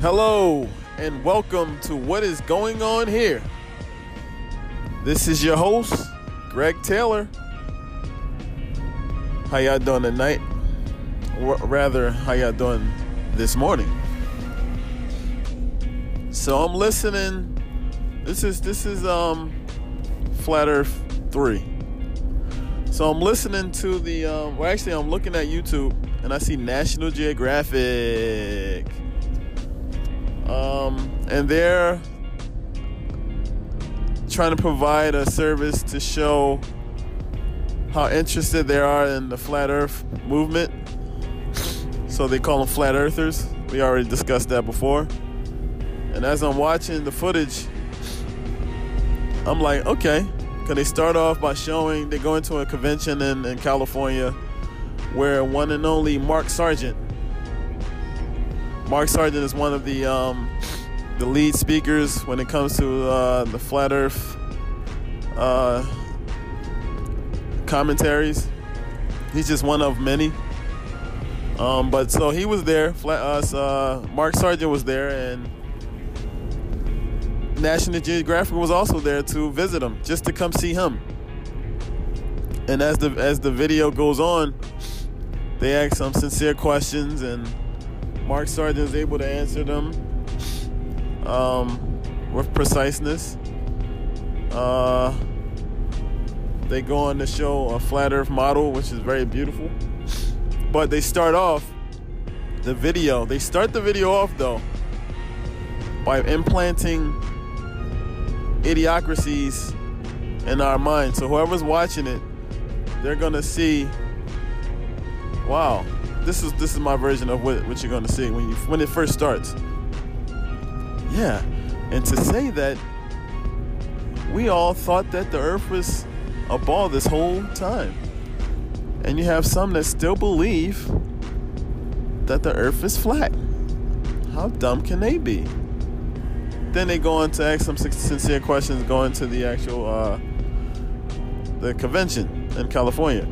Hello and welcome to What Is Going On Here. This is your host, Greg Taylor. How y'all doing tonight? Or rather, how y'all doing this morning? So I'm listening. This is Flat Earth 3. So I'm listening to the I'm looking at YouTube and I see National Geographic. And they're trying to provide a service to show how interested they are in the Flat Earth movement. So they call them Flat Earthers. We already discussed that before. And as I'm watching the footage, I'm like, okay. Because they start off by showing, they go into a convention in California where one and only Mark Sargent is one of the lead speakers when it comes to the Flat Earth commentaries. He's just one of many. But so he was there. Mark Sargent was there, and National Geographic was also there to visit him, just to come see him. And as the video goes on, they ask some sincere questions, and Mark Sargent is able to answer them with preciseness. They go on to show a flat earth model, which is very beautiful. But they start off the video. They start the video off, though, by implanting idiocracies in our mind. So whoever's watching it, they're going to see, wow, This is my version of what you're going to see when it first starts. Yeah. And to say that we all thought that the earth was a ball this whole time. And you have some that still believe that the earth is flat. How dumb can they be? Then they go on to ask some sincere questions going to the actual the convention in California.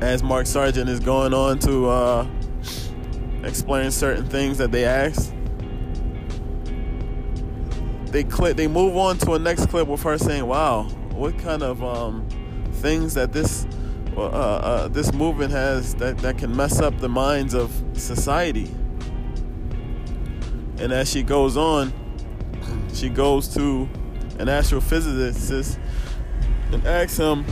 As Mark Sargent is going on to explain certain things that they asked, they move on to a next clip with her saying, "Wow, what kind of things that this movement has that can mess up the minds of society." And as she goes on, she goes to an astrophysicist and asks him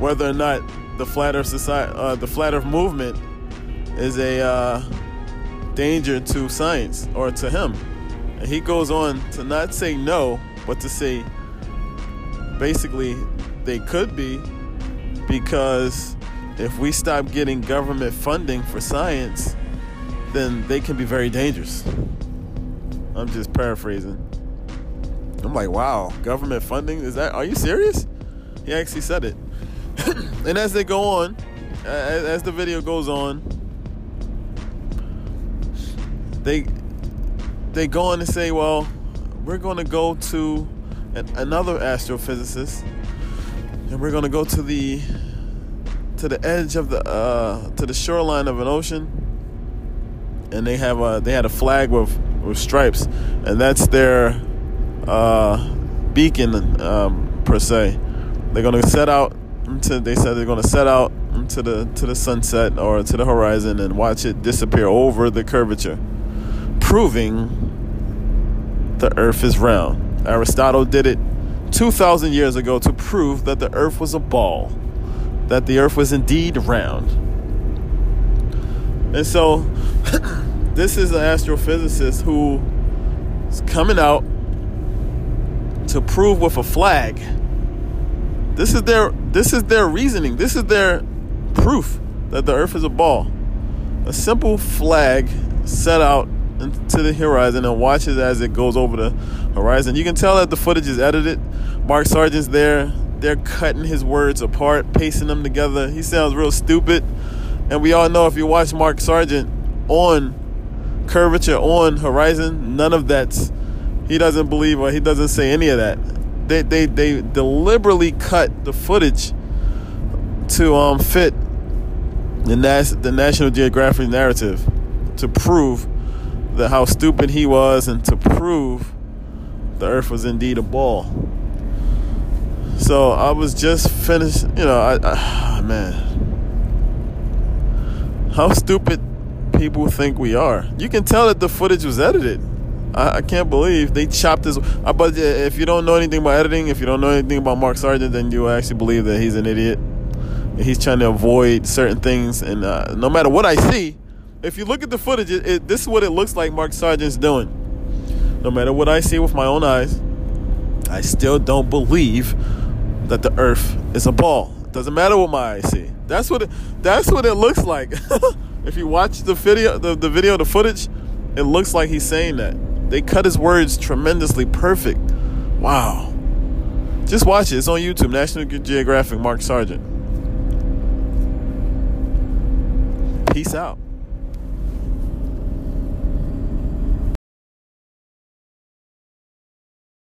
whether or not the Flat Earth society, the Flat Earth movement is a danger to science or to him. And he goes on to not say no, but to say basically they could be, because if we stop getting government funding for science, then they can be very dangerous. I'm just paraphrasing. I'm like, wow, government funding? Are you serious? He actually said it. And as they go on, as the video goes on, they go on to say, well, we're going to go to another astrophysicist, and we're going to go to the edge of the to the shoreline of an ocean, and they had a flag with stripes, and that's their beacon per se. They're going to set out. They said they're going to set out into to the sunset or to the horizon and watch it disappear over the curvature, proving the earth is round. Aristotle did it 2,000 years ago to prove that the earth was a ball, that the earth was indeed round. And so this is an astrophysicist who is coming out to prove with a flag. This is their reasoning. This is their proof that the earth is a ball. A simple flag set out into the horizon and watches as it goes over the horizon. You can tell that the footage is edited. Mark Sargent's there. They're cutting his words apart, pasting them together. He sounds real stupid. And we all know if you watch Mark Sargent on curvature, on horizon, none of that's, he doesn't believe, or he doesn't say any of that. They deliberately cut the footage to fit the National Geographic narrative to prove that how stupid he was and to prove the earth was indeed a ball. So I was just finished, you know, man, how stupid people think we are. You can tell that the footage was edited. I can't believe they chopped this. But if you don't know anything about editing, if you don't know anything about Mark Sargent, then you actually believe that he's an idiot. He's trying to avoid certain things. And no matter what I see, if you look at the footage, this is what it looks like Mark Sargent's doing. No matter what I see with my own eyes, I still don't believe that the earth is a ball. It doesn't matter what my eyes see. That's what it looks like. If you watch the video, the footage, it looks like he's saying that. They cut his words tremendously perfect. Wow. Just watch it. It's on YouTube. National Geographic, Mark Sargent. Peace out.